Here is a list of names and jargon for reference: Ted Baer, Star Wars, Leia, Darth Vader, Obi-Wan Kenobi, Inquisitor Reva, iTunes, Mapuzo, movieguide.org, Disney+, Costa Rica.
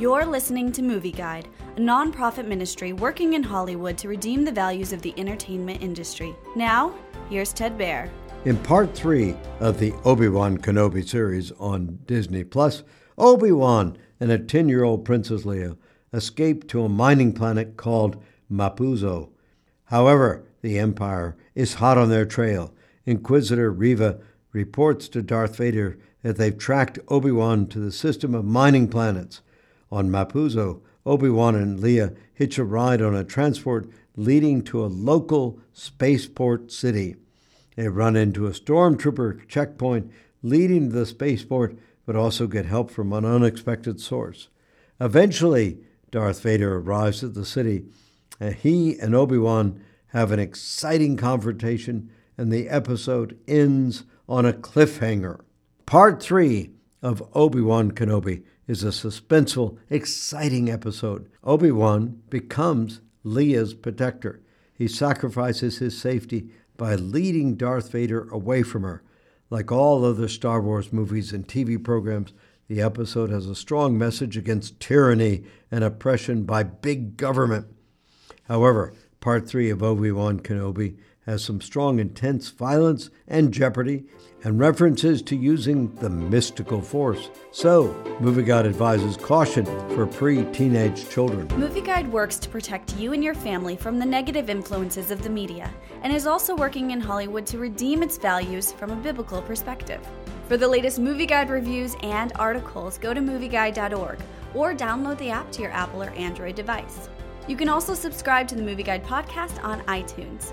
You're listening to Movie Guide, a nonprofit ministry working in Hollywood to redeem the values of the entertainment industry. Now, here's Ted Baer. In part 3 of the Obi-Wan Kenobi series on Disney+, Obi-Wan and a 10-year-old Princess Leia escape to a mining planet called Mapuzo. However, the Empire is hot on their trail. Inquisitor Reva reports to Darth Vader that they've tracked Obi-Wan to the system of mining planets. On Mapuzo, Obi-Wan and Leia hitch a ride on a transport leading to a local spaceport city. They run into a stormtrooper checkpoint leading to the spaceport, but also get help from an unexpected source. Eventually, Darth Vader arrives at the city, and he and Obi-Wan have an exciting confrontation, and the episode ends on a cliffhanger. Part 3 of Obi-Wan Kenobi is a suspenseful, exciting episode. Obi-Wan becomes Leia's protector. He sacrifices his safety by leading Darth Vader away from her. Like all other Star Wars movies and TV programs, the episode has a strong message against tyranny and oppression by big government. However, Part 3 of Obi-Wan Kenobi has some strong, intense violence and jeopardy, and references to using the mystical force. So, Movie Guide advises caution for pre-teenage children. Movie Guide works to protect you and your family from the negative influences of the media, and is also working in Hollywood to redeem its values from a biblical perspective. For the latest Movie Guide reviews and articles, go to movieguide.org or download the app to your Apple or Android device. You can also subscribe to the Movie Guide podcast on iTunes.